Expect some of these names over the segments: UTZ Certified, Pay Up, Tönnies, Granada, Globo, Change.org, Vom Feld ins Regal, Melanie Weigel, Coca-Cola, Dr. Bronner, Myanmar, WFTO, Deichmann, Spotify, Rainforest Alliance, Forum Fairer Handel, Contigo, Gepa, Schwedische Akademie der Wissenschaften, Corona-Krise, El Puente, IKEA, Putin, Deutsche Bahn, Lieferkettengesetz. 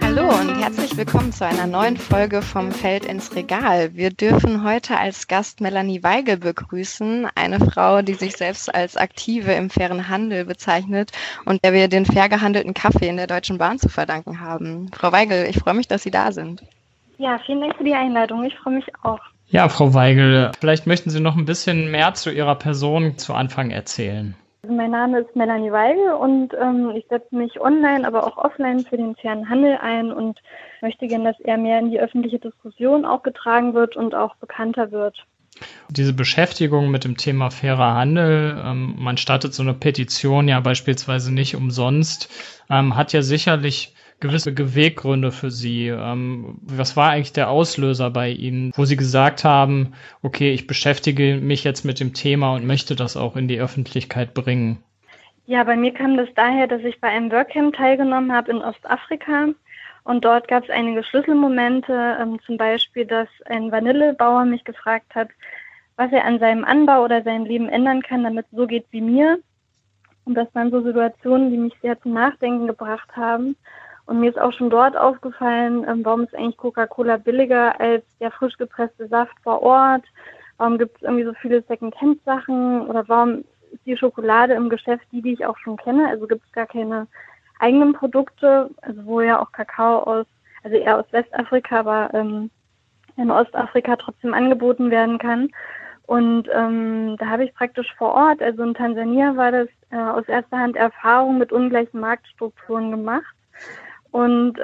Hallo und herzlich willkommen zu einer neuen Folge vom Feld ins Regal. Wir dürfen heute als Gast Melanie Weigel begrüßen, eine Frau, die sich selbst als Aktive im fairen Handel bezeichnet und der wir den fair gehandelten Kaffee in der Deutschen Bahn zu verdanken haben. Frau Weigel, ich freue mich, dass Sie da sind. Ja, vielen Dank für die Einladung. Ich freue mich auch. Ja, Frau Weigel, vielleicht möchten Sie noch ein bisschen mehr zu Ihrer Person zu Anfang erzählen. Mein Name ist Melanie Weigel und ich setze mich online, aber auch offline für den fairen Handel ein und möchte gerne, dass er mehr in die öffentliche Diskussion auch getragen wird und auch bekannter wird. Diese Beschäftigung mit dem Thema fairer Handel, man startet so eine Petition ja beispielsweise nicht umsonst, hat ja sicherlich gewisse Beweggründe für Sie. Was war eigentlich der Auslöser bei Ihnen, wo Sie gesagt haben, okay, ich beschäftige mich jetzt mit dem Thema und möchte das auch in die Öffentlichkeit bringen? Ja, bei mir kam das daher, dass ich bei einem Workcamp teilgenommen habe in Ostafrika. Und dort gab es einige Schlüsselmomente, zum Beispiel, dass ein Vanillebauer mich gefragt hat, was er an seinem Anbau oder seinem Leben ändern kann, damit es so geht wie mir. Und das waren so Situationen, die mich sehr zum Nachdenken gebracht haben. Und mir ist auch schon dort aufgefallen, warum ist eigentlich Coca-Cola billiger als der frisch gepresste Saft vor Ort? Warum gibt es irgendwie so viele Second-Hand-Sachen? Oder warum ist die Schokolade im Geschäft die ich auch schon kenne? Also gibt es gar keine eigenen Produkte, also wo ja auch Kakao eher aus Westafrika, aber in Ostafrika trotzdem angeboten werden kann. Und da habe ich praktisch vor Ort, also in Tansania war das aus erster Hand Erfahrung mit ungleichen Marktstrukturen gemacht. Und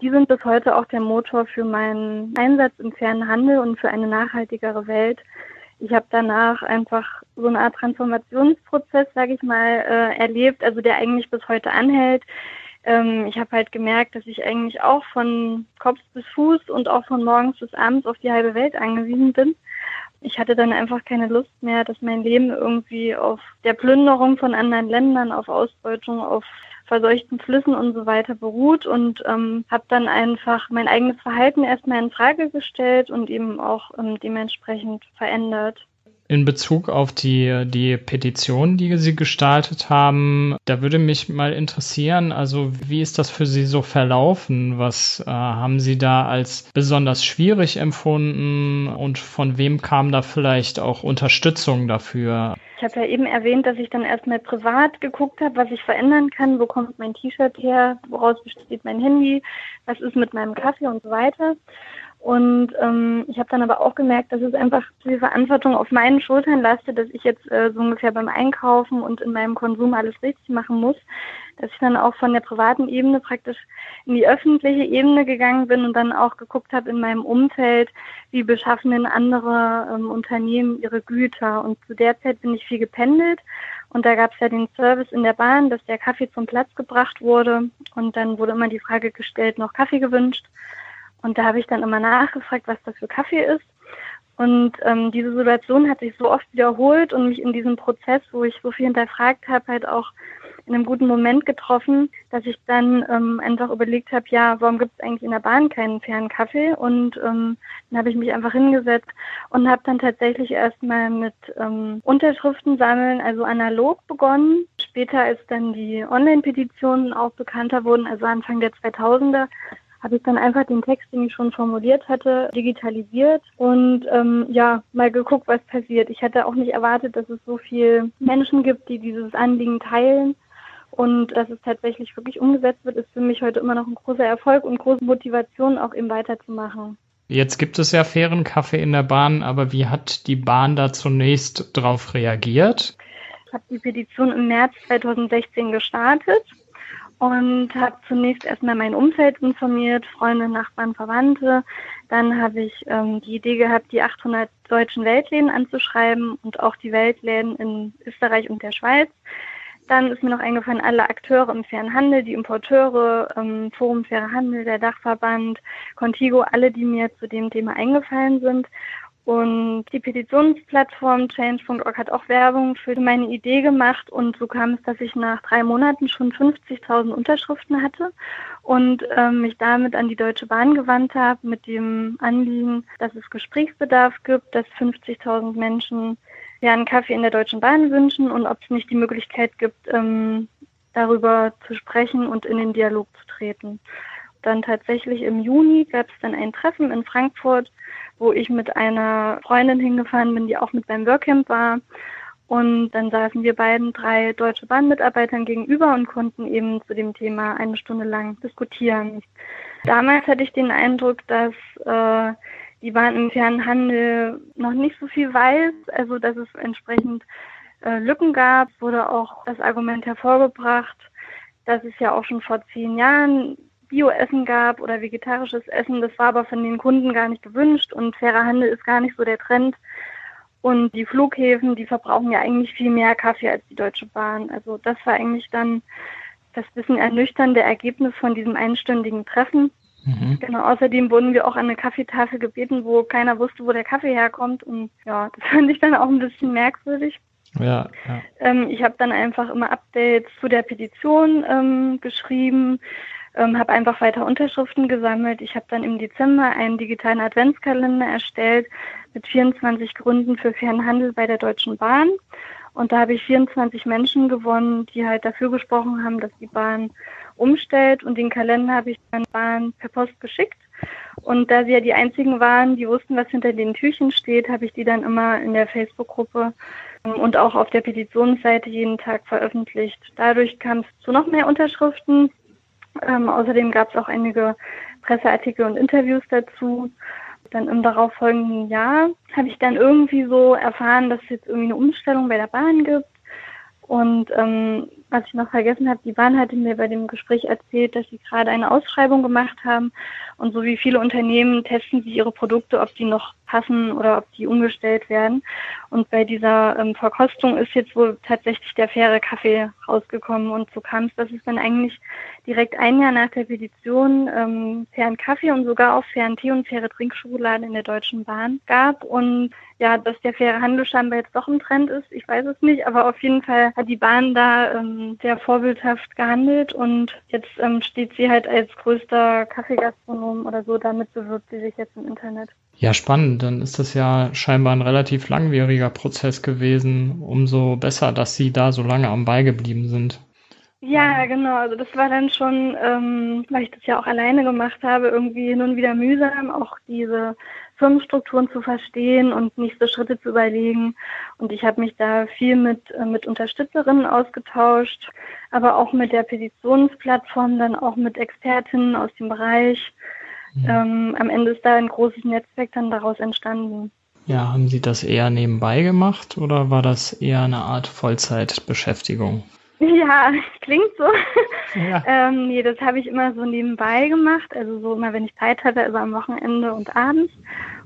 die sind bis heute auch der Motor für meinen Einsatz im fairen Handel und für eine nachhaltigere Welt. Ich habe danach einfach so eine Art Transformationsprozess, sage ich mal, erlebt, also der eigentlich bis heute anhält. Ich habe halt gemerkt, dass ich eigentlich auch von Kopf bis Fuß und auch von morgens bis abends auf die halbe Welt angewiesen bin. Ich hatte dann einfach keine Lust mehr, dass mein Leben irgendwie auf der Plünderung von anderen Ländern, auf Ausbeutung, auf verseuchten Flüssen und so weiter beruht und habe dann einfach mein eigenes Verhalten erstmal in Frage gestellt und eben auch dementsprechend verändert. In Bezug auf die Petition, die Sie gestartet haben, da würde mich mal interessieren, also wie ist das für Sie so verlaufen? Was haben Sie da als besonders schwierig empfunden und von wem kam da vielleicht auch Unterstützung dafür? Ich habe ja eben erwähnt, dass ich dann erstmal privat geguckt habe, was ich verändern kann, wo kommt mein T-Shirt her, woraus besteht mein Handy, was ist mit meinem Kaffee und so weiter. Und ich habe dann aber auch gemerkt, dass es einfach die Verantwortung auf meinen Schultern lastet, dass ich jetzt so ungefähr beim Einkaufen und in meinem Konsum alles richtig machen muss, dass ich dann auch von der privaten Ebene praktisch in die öffentliche Ebene gegangen bin und dann auch geguckt habe in meinem Umfeld, wie beschaffen denn andere Unternehmen ihre Güter. Und zu der Zeit bin ich viel gependelt und da gab es ja den Service in der Bahn, dass der Kaffee zum Platz gebracht wurde und dann wurde immer die Frage gestellt, noch Kaffee gewünscht. Und da habe ich dann immer nachgefragt, was das für Kaffee ist. Und diese Situation hat sich so oft wiederholt und mich in diesem Prozess, wo ich so viel hinterfragt habe, halt auch in einem guten Moment getroffen, dass ich dann einfach überlegt habe, ja, warum gibt es eigentlich in der Bahn keinen fairen Kaffee? Und dann habe ich mich einfach hingesetzt und habe dann tatsächlich erstmal mit Unterschriften sammeln, also analog begonnen. Später, als dann die Online-Petitionen auch bekannter wurden, also Anfang der 2000er, habe ich dann einfach den Text, den ich schon formuliert hatte, digitalisiert und mal geguckt, was passiert. Ich hätte auch nicht erwartet, dass es so viele Menschen gibt, die dieses Anliegen teilen und dass es tatsächlich wirklich umgesetzt wird, ist für mich heute immer noch ein großer Erfolg und große Motivation, auch eben weiterzumachen. Jetzt gibt es ja fairen Kaffee in der Bahn, aber wie hat die Bahn da zunächst drauf reagiert? Ich habe die Petition im März 2016 gestartet. Und habe zunächst erstmal mein Umfeld informiert, Freunde, Nachbarn, Verwandte. Dann habe ich die Idee gehabt, die 800 deutschen Weltläden anzuschreiben und auch die Weltläden in Österreich und der Schweiz. Dann ist mir noch eingefallen, alle Akteure im fairen Handel, die Importeure, Forum Fairer Handel, der Dachverband, Contigo, alle, die mir zu dem Thema eingefallen sind. Und die Petitionsplattform Change.org hat auch Werbung für meine Idee gemacht und so kam es, dass ich nach 3 Monaten schon 50.000 Unterschriften hatte und mich damit an die Deutsche Bahn gewandt habe mit dem Anliegen, dass es Gesprächsbedarf gibt, dass 50.000 Menschen ja einen Kaffee in der Deutschen Bahn wünschen und ob es nicht die Möglichkeit gibt, darüber zu sprechen und in den Dialog zu treten. Dann tatsächlich im Juni gab es dann ein Treffen in Frankfurt, wo ich mit einer Freundin hingefahren bin, die auch mit beim Workcamp war. Und dann saßen wir beiden 3 Deutsche Bahn-Mitarbeitern gegenüber und konnten eben zu dem Thema eine Stunde lang diskutieren. Damals hatte ich den Eindruck, dass die Bahn im fairen Handel noch nicht so viel weiß, also dass es entsprechend Lücken gab. Es wurde auch das Argument hervorgebracht, dass es ja auch schon vor 10 Jahren Bio-Essen gab oder vegetarisches Essen. Das war aber von den Kunden gar nicht gewünscht und fairer Handel ist gar nicht so der Trend. Und die Flughäfen, die verbrauchen ja eigentlich viel mehr Kaffee als die Deutsche Bahn. Also das war eigentlich dann das bisschen ernüchternde Ergebnis von diesem einstündigen Treffen. Mhm. Genau, außerdem wurden wir auch an eine Kaffeetafel gebeten, wo keiner wusste, wo der Kaffee herkommt. Und ja, das fand ich dann auch ein bisschen merkwürdig. Ja, ja. Ich habe dann einfach immer Updates zu der Petition geschrieben, habe einfach weiter Unterschriften gesammelt. Ich habe dann im Dezember einen digitalen Adventskalender erstellt mit 24 Gründen für fairen Handel bei der Deutschen Bahn. Und da habe ich 24 Menschen gewonnen, die halt dafür gesprochen haben, dass die Bahn umstellt. Und den Kalender habe ich dann Bahn per Post geschickt. Und da sie ja die einzigen waren, die wussten, was hinter den Türchen steht, habe ich die dann immer in der Facebook-Gruppe und auch auf der Petitionsseite jeden Tag veröffentlicht. Dadurch kam es zu noch mehr Unterschriften. Außerdem gab es auch einige Presseartikel und Interviews dazu. Dann im darauffolgenden Jahr habe ich dann irgendwie so erfahren, dass es jetzt irgendwie eine Umstellung bei der Bahn gibt. Und was ich noch vergessen habe, die Bahn hatte mir bei dem Gespräch erzählt, dass sie gerade eine Ausschreibung gemacht haben. Und so wie viele Unternehmen testen sie ihre Produkte, ob die noch passen oder ob die umgestellt werden. Und bei dieser Verkostung ist jetzt wohl tatsächlich der faire Kaffee rausgekommen. Und so kam es, dass es dann eigentlich direkt ein Jahr nach der Petition fairen Kaffee und sogar auch fairen Tee und faire Trinkschokolade in der Deutschen Bahn gab. Und ja, dass der faire Handel scheinbar jetzt doch im Trend ist, ich weiß es nicht. Aber auf jeden Fall hat die Bahn da sehr vorbildhaft gehandelt und jetzt steht sie halt als größter Kaffeegastronom oder so, damit bewirbt sie sich jetzt im Internet. Ja, spannend. Dann ist das ja scheinbar ein relativ langwieriger Prozess gewesen. Umso besser, dass Sie da so lange am Ball geblieben sind. Ja, genau. Also das war dann schon, weil ich das ja auch alleine gemacht habe, irgendwie hin und wieder mühsam, auch diese Firmenstrukturen zu verstehen und nächste Schritte zu überlegen. Und ich habe mich da viel mit Unterstützerinnen ausgetauscht, aber auch mit der Petitionsplattform, dann auch mit Expertinnen aus dem Bereich. Ja. Am Ende ist da ein großes Netzwerk dann daraus entstanden. Ja, haben Sie das eher nebenbei gemacht oder war das eher eine Art Vollzeitbeschäftigung? Ja, klingt so. Ja. Nee, das habe ich immer so nebenbei gemacht, also so immer, wenn ich Zeit hatte, also am Wochenende und abends.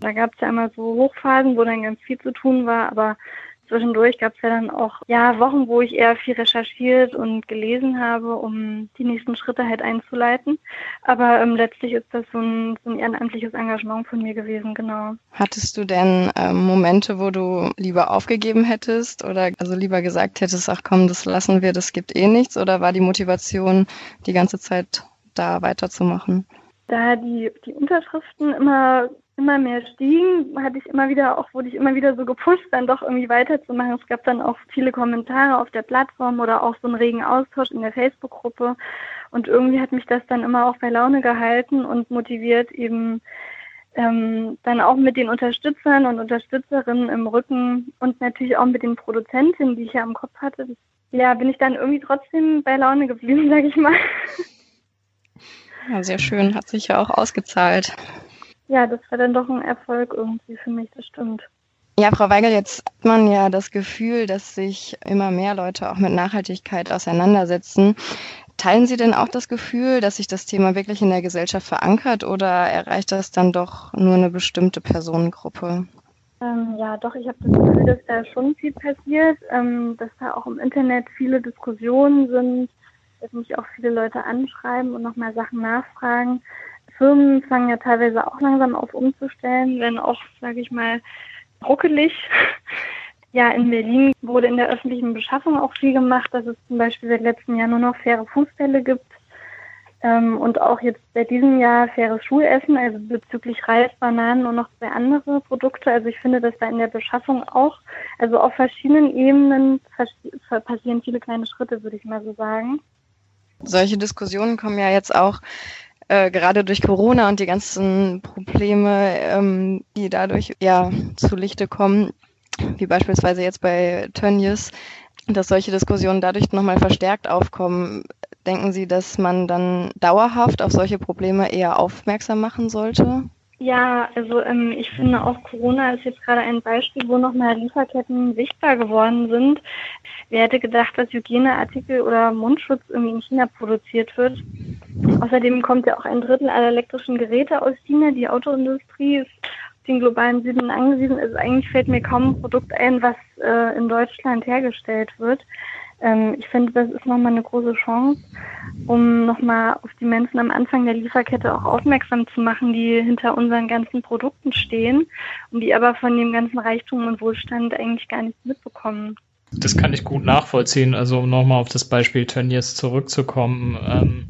Da gab es ja immer so Hochphasen, wo dann ganz viel zu tun war, aber zwischendurch gab es ja dann auch Wochen, wo ich eher viel recherchiert und gelesen habe, um die nächsten Schritte halt einzuleiten. Aber letztlich ist das so ein ehrenamtliches Engagement von mir gewesen, genau. Hattest du denn Momente, wo du lieber aufgegeben hättest oder also lieber gesagt hättest, ach komm, das lassen wir, das gibt eh nichts? Oder war die Motivation die ganze Zeit da weiterzumachen? Da die Unterschriften immer mehr stiegen, wurde ich immer wieder so gepusht, dann doch irgendwie weiterzumachen. Es gab dann auch viele Kommentare auf der Plattform oder auch so einen regen Austausch in der Facebook-Gruppe. Und irgendwie hat mich das dann immer auch bei Laune gehalten und motiviert, eben dann auch mit den Unterstützern und Unterstützerinnen im Rücken und natürlich auch mit den Produzentinnen, die ich ja im Kopf hatte. Ja, bin ich dann irgendwie trotzdem bei Laune geblieben, sage ich mal. Ja, sehr schön. Hat sich ja auch ausgezahlt. Ja, das war dann doch ein Erfolg irgendwie für mich, das stimmt. Ja, Frau Weigel, jetzt hat man ja das Gefühl, dass sich immer mehr Leute auch mit Nachhaltigkeit auseinandersetzen. Teilen Sie denn auch das Gefühl, dass sich das Thema wirklich in der Gesellschaft verankert oder erreicht das dann doch nur eine bestimmte Personengruppe? Ja, doch, ich habe das Gefühl, dass da schon viel passiert, dass da auch im Internet viele Diskussionen sind, dass mich auch viele Leute anschreiben und nochmal Sachen nachfragen. Firmen fangen ja teilweise auch langsam auf umzustellen, wenn auch, sage ich mal, ruckelig. Ja, in Berlin wurde in der öffentlichen Beschaffung auch viel gemacht, dass es zum Beispiel seit letztem Jahr nur noch faire Fußbälle gibt. Und auch jetzt seit diesem Jahr faires Schulessen, also bezüglich Reis, Bananen und noch zwei andere Produkte. Also ich finde, dass da in der Beschaffung auch, also auf verschiedenen Ebenen passieren viele kleine Schritte, würde ich mal so sagen. Solche Diskussionen kommen ja jetzt auch gerade durch Corona und die ganzen Probleme, die dadurch ja zulichte kommen, wie beispielsweise jetzt bei Tönnies, dass solche Diskussionen dadurch nochmal verstärkt aufkommen. Denken Sie, dass man dann dauerhaft auf solche Probleme eher aufmerksam machen sollte? Ja, also ich finde auch Corona ist jetzt gerade ein Beispiel, wo nochmal Lieferketten sichtbar geworden sind. Wer hätte gedacht, dass Hygieneartikel oder Mundschutz irgendwie in China produziert wird? Außerdem kommt ja auch 1/3 aller elektrischen Geräte aus China. Die Autoindustrie ist auf den globalen Süden angesiedelt. Also eigentlich fällt mir kaum ein Produkt ein, was in Deutschland hergestellt wird. Ich finde, das ist nochmal eine große Chance, um nochmal auf die Menschen am Anfang der Lieferkette auch aufmerksam zu machen, die hinter unseren ganzen Produkten stehen und die aber von dem ganzen Reichtum und Wohlstand eigentlich gar nichts mitbekommen. Das kann ich gut nachvollziehen. Also um nochmal auf das Beispiel Tönnies zurückzukommen.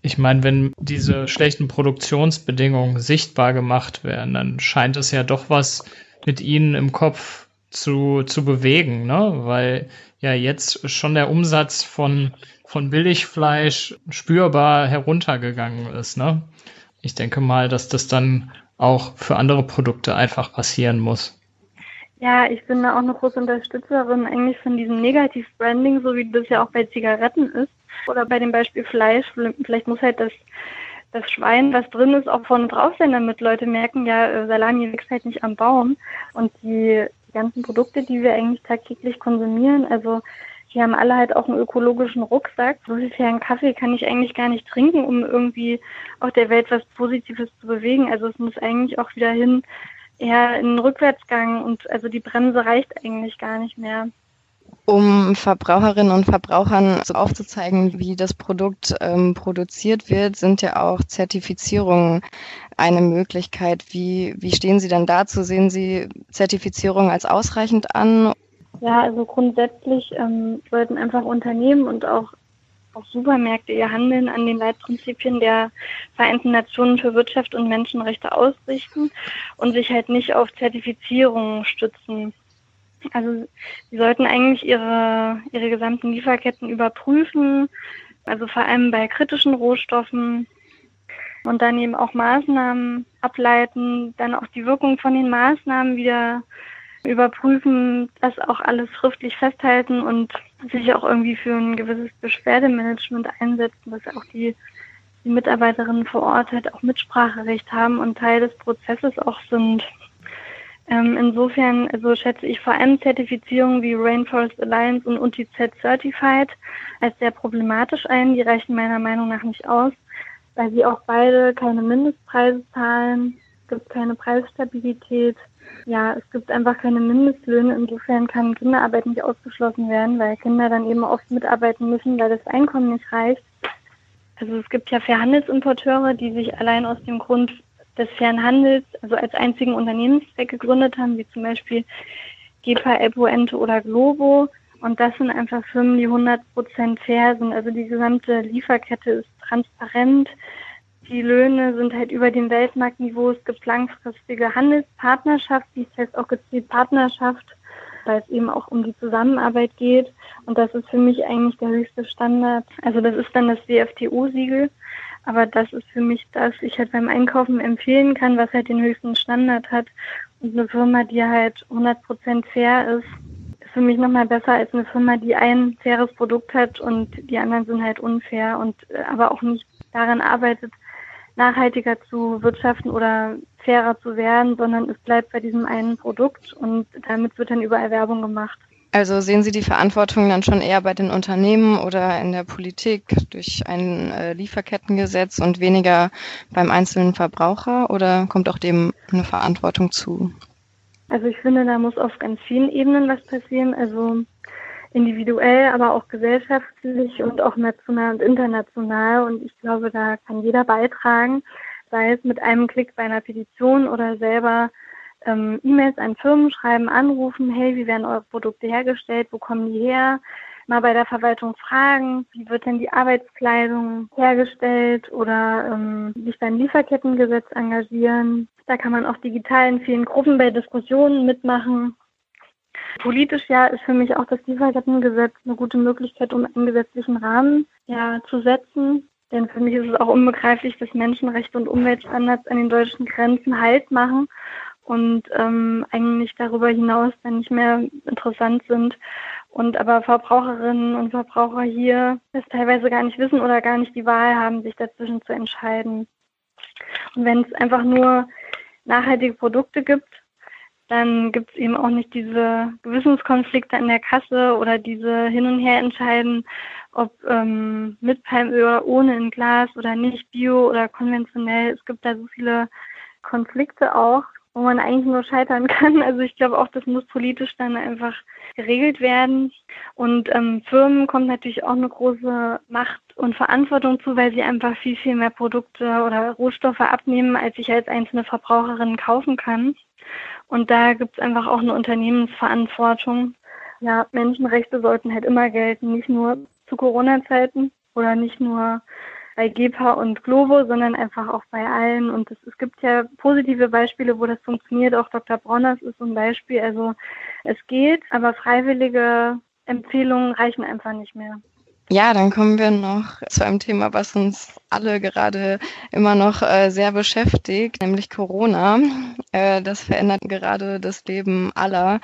Ich meine, wenn diese schlechten Produktionsbedingungen sichtbar gemacht werden, dann scheint es ja doch was mit ihnen im Kopf zu bewegen, ne? Weil ja jetzt schon der Umsatz von Billigfleisch spürbar heruntergegangen ist, ne? Ich denke mal, dass das dann auch für andere Produkte einfach passieren muss. Ja, ich bin da auch eine große Unterstützerin eigentlich von diesem Negativ-Branding, so wie das ja auch bei Zigaretten ist. Oder bei dem Beispiel Fleisch, vielleicht muss halt das Schwein, was drin ist, auch vorne drauf sein, damit Leute merken, ja, Salami wächst halt nicht am Baum. Und die ganzen Produkte, die wir eigentlich tagtäglich konsumieren, also die haben alle halt auch einen ökologischen Rucksack. So viel einen Kaffee kann ich eigentlich gar nicht trinken, um irgendwie auf der Welt was Positives zu bewegen. Also es muss eigentlich auch wieder hin, eher in den Rückwärtsgang und also die Bremse reicht eigentlich gar nicht mehr. Um Verbraucherinnen und Verbrauchern so aufzuzeigen, wie das Produkt produziert wird, sind ja auch Zertifizierungen eine Möglichkeit. Wie stehen Sie dann dazu? Sehen Sie Zertifizierungen als ausreichend an? Ja, also grundsätzlich sollten einfach Unternehmen und auch Supermärkte ihr Handeln an den Leitprinzipien der Vereinten Nationen für Wirtschaft und Menschenrechte ausrichten und sich halt nicht auf Zertifizierungen stützen. Also sie sollten eigentlich ihre gesamten Lieferketten überprüfen, also vor allem bei kritischen Rohstoffen und dann eben auch Maßnahmen ableiten, dann auch die Wirkung von den Maßnahmen wieder überprüfen, das auch alles schriftlich festhalten und sich auch irgendwie für ein gewisses Beschwerdemanagement einsetzen, dass auch die Mitarbeiterinnen vor Ort halt auch Mitspracherecht haben und Teil des Prozesses auch sind. Insofern, also schätze ich vor allem Zertifizierungen wie Rainforest Alliance und UTZ Certified als sehr problematisch ein. Die reichen meiner Meinung nach nicht aus, weil sie auch beide keine Mindestpreise zahlen, es gibt keine Preisstabilität, ja, es gibt einfach keine Mindestlöhne. Insofern kann Kinderarbeit nicht ausgeschlossen werden, weil Kinder dann eben oft mitarbeiten müssen, weil das Einkommen nicht reicht. Also es gibt ja Fairhandelsimporteure, die sich allein aus dem Grund des fairen Handels, also als einzigen Unternehmenszweck gegründet haben, wie zum Beispiel Gepa, El Puente oder Globo. Und das sind einfach Firmen, die 100% fair sind. Also die gesamte Lieferkette ist transparent. Die Löhne sind halt über dem Weltmarktniveau. Es gibt langfristige Handelspartnerschaft, die heißt auch gezielt Partnerschaft, weil es eben auch um die Zusammenarbeit geht. Und das ist für mich eigentlich der höchste Standard. Also das ist dann das WFTO-Siegel. Aber das ist für mich das, ich halt beim Einkaufen empfehlen kann, was halt den höchsten Standard hat. Und eine Firma, die halt 100% fair ist, ist für mich nochmal besser als eine Firma, die ein faires Produkt hat und die anderen sind halt unfair und aber auch nicht daran arbeitet, nachhaltiger zu wirtschaften oder fairer zu werden, sondern es bleibt bei diesem einen Produkt und damit wird dann überall Werbung gemacht. Also sehen Sie die Verantwortung dann schon eher bei den Unternehmen oder in der Politik durch ein Lieferkettengesetz und weniger beim einzelnen Verbraucher oder kommt auch dem eine Verantwortung zu? Also ich finde, da muss auf ganz vielen Ebenen was passieren, also individuell, aber auch gesellschaftlich und auch national und international und ich glaube, da kann jeder beitragen, sei es mit einem Klick bei einer Petition oder selber E-Mails an Firmen schreiben, anrufen, hey, wie werden eure Produkte hergestellt, wo kommen die her, mal bei der Verwaltung fragen, wie wird denn die Arbeitskleidung hergestellt, oder sich beim Lieferkettengesetz engagieren. Da kann man auch digital in vielen Gruppen bei Diskussionen mitmachen. Politisch ja ist für mich auch das Lieferkettengesetz eine gute Möglichkeit, um einen gesetzlichen Rahmen zu setzen. Denn für mich ist es auch unbegreiflich, dass Menschenrechte und Umweltstandards an den deutschen Grenzen Halt machen und eigentlich darüber hinaus dann nicht mehr interessant sind. Und aber Verbraucherinnen und Verbraucher hier das teilweise gar nicht wissen oder gar nicht die Wahl haben, sich dazwischen zu entscheiden. Und wenn es einfach nur nachhaltige Produkte gibt, dann gibt es eben auch nicht diese Gewissenskonflikte an der Kasse oder diese Hin- und Her-Entscheiden, ob mit Palmöl oder ohne in Glas oder nicht, bio oder konventionell. Es gibt da so viele Konflikte auch, wo man eigentlich nur scheitern kann. Also ich glaube auch, das muss politisch dann einfach geregelt werden. Und Firmen kommt natürlich auch eine große Macht und Verantwortung zu, weil sie einfach viel, viel mehr Produkte oder Rohstoffe abnehmen, als ich als einzelne Verbraucherin kaufen kann. Und da gibt es einfach auch eine Unternehmensverantwortung. Ja, Menschenrechte sollten halt immer gelten, nicht nur zu Corona-Zeiten oder nicht nur bei Gepa und Globo, sondern einfach auch bei allen. Und es gibt ja positive Beispiele, wo das funktioniert. Auch Dr. Bronner ist so ein Beispiel. Also es geht, aber freiwillige Empfehlungen reichen einfach nicht mehr. Ja, dann kommen wir noch zu einem Thema, was uns alle gerade immer noch sehr beschäftigt, nämlich Corona. Das verändert gerade das Leben aller.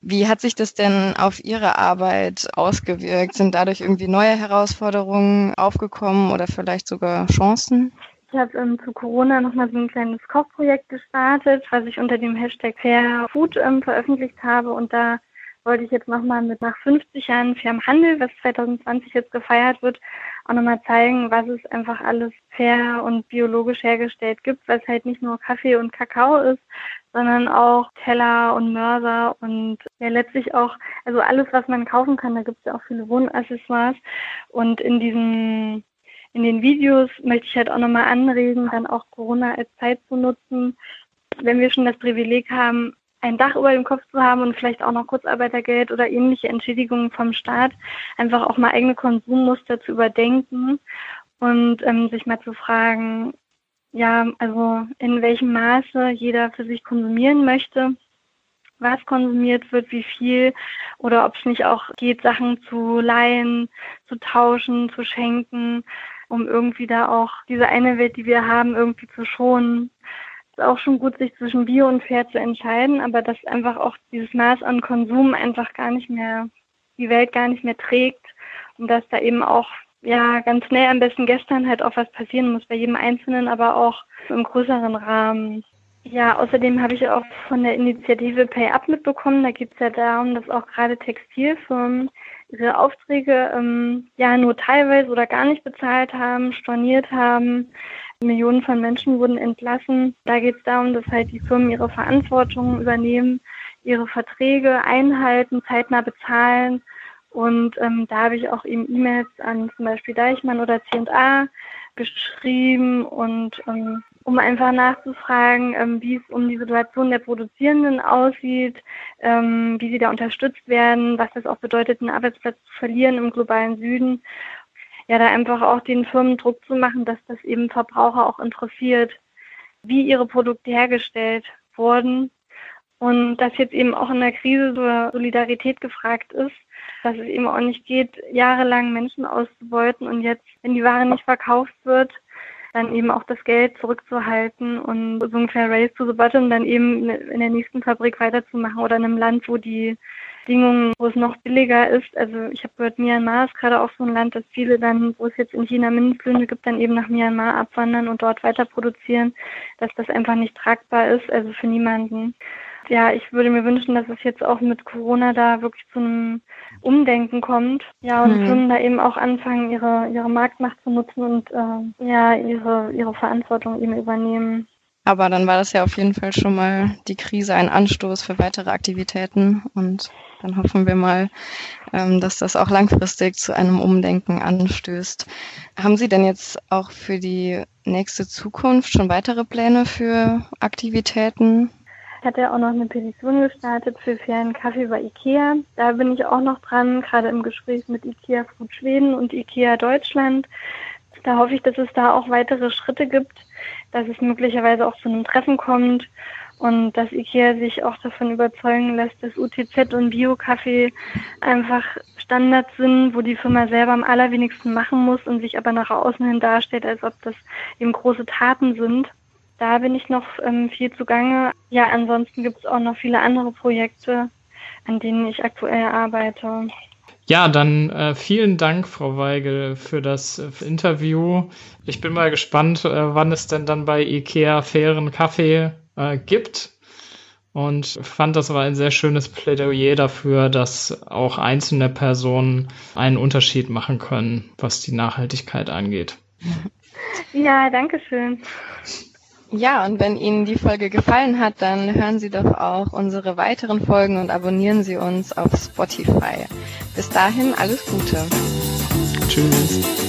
Wie hat sich das denn auf Ihre Arbeit ausgewirkt? Sind dadurch irgendwie neue Herausforderungen aufgekommen oder vielleicht sogar Chancen? Ich habe zu Corona nochmal so ein kleines Kochprojekt gestartet, was ich unter dem Hashtag Fair Food veröffentlicht habe, und da wollte ich jetzt nochmal mit nach 50 Jahren fairem Handel, was 2020 jetzt gefeiert wird, auch nochmal zeigen, was es einfach alles fair und biologisch hergestellt gibt, was halt nicht nur Kaffee und Kakao ist, sondern auch Teller und Mörser und ja letztlich auch, also alles, was man kaufen kann. Da gibt es ja auch viele Wohnaccessoires, und in den Videos möchte ich halt auch nochmal anregen, dann auch Corona als Zeit zu nutzen, wenn wir schon das Privileg haben, ein Dach über dem Kopf zu haben und vielleicht auch noch Kurzarbeitergeld oder ähnliche Entschädigungen vom Staat, einfach auch mal eigene Konsummuster zu überdenken und sich mal zu fragen, ja, also in welchem Maße jeder für sich konsumieren möchte, was konsumiert wird, wie viel, oder ob es nicht auch geht, Sachen zu leihen, zu tauschen, zu schenken, um irgendwie da auch diese eine Welt, die wir haben, irgendwie zu schonen. Es ist auch schon gut, sich zwischen Bio und Fair zu entscheiden, aber dass einfach auch dieses Maß an Konsum einfach gar nicht mehr, die Welt gar nicht mehr trägt, und dass da eben auch ja ganz schnell, am besten gestern, halt auch was passieren muss, bei jedem Einzelnen, aber auch im größeren Rahmen. Ja, außerdem habe ich auch von der Initiative Pay Up mitbekommen, da geht es ja darum, dass auch gerade Textilfirmen ihre Aufträge nur teilweise oder gar nicht bezahlt haben, storniert haben. Millionen von Menschen wurden entlassen. Da geht es darum, dass halt die Firmen ihre Verantwortung übernehmen, ihre Verträge einhalten, zeitnah bezahlen. Und da habe ich auch eben E-Mails an zum Beispiel Deichmann oder C&A geschrieben, und um einfach nachzufragen, wie es um die Situation der Produzierenden aussieht, wie sie da unterstützt werden, was das auch bedeutet, einen Arbeitsplatz zu verlieren im globalen Süden. Ja, da einfach auch den Firmen Druck zu machen, dass das eben Verbraucher auch interessiert, wie ihre Produkte hergestellt wurden, und dass jetzt eben auch in der Krise so Solidarität gefragt ist, dass es eben auch nicht geht, jahrelang Menschen auszubeuten und jetzt, wenn die Ware nicht verkauft wird, dann eben auch das Geld zurückzuhalten und so ein Fair Race to the Bottom dann eben in der nächsten Fabrik weiterzumachen oder in einem Land, wo die Bedingungen, wo es noch billiger ist. Also ich habe gehört, Myanmar ist gerade auch so ein Land, dass viele dann, wo es jetzt in China Mindestlöhne gibt, dann eben nach Myanmar abwandern und dort weiter produzieren, dass das einfach nicht tragbar ist, also für niemanden. Ja, ich würde mir wünschen, dass es jetzt auch mit Corona da wirklich zu einem Umdenken kommt. Ja, und Firmen da eben auch anfangen, ihre Marktmacht zu nutzen und ihre Verantwortung eben übernehmen. Aber dann war das ja auf jeden Fall schon mal die Krise ein Anstoß für weitere Aktivitäten, und dann hoffen wir mal, dass das auch langfristig zu einem Umdenken anstößt. Haben Sie denn jetzt auch für die nächste Zukunft schon weitere Pläne für Aktivitäten? hat er auch noch eine Petition gestartet für fairen Kaffee bei IKEA. Da bin ich auch noch dran, gerade im Gespräch mit IKEA Food Schweden und IKEA Deutschland. Da hoffe ich, dass es da auch weitere Schritte gibt, dass es möglicherweise auch zu einem Treffen kommt und dass IKEA sich auch davon überzeugen lässt, dass UTZ und Bio-Kaffee einfach Standards sind, wo die Firma selber am allerwenigsten machen muss und sich aber nach außen hin darstellt, als ob das eben große Taten sind. Da bin ich noch viel zugange. Ja, ansonsten gibt es auch noch viele andere Projekte, an denen ich aktuell arbeite. Ja, dann vielen Dank, Frau Weigel, für das Interview. Ich bin mal gespannt, wann es denn dann bei IKEA fairen Kaffee gibt. Und fand, das war ein sehr schönes Plädoyer dafür, dass auch einzelne Personen einen Unterschied machen können, was die Nachhaltigkeit angeht. Ja, danke schön. Ja, und wenn Ihnen die Folge gefallen hat, dann hören Sie doch auch unsere weiteren Folgen und abonnieren Sie uns auf Spotify. Bis dahin alles Gute. Tschüss.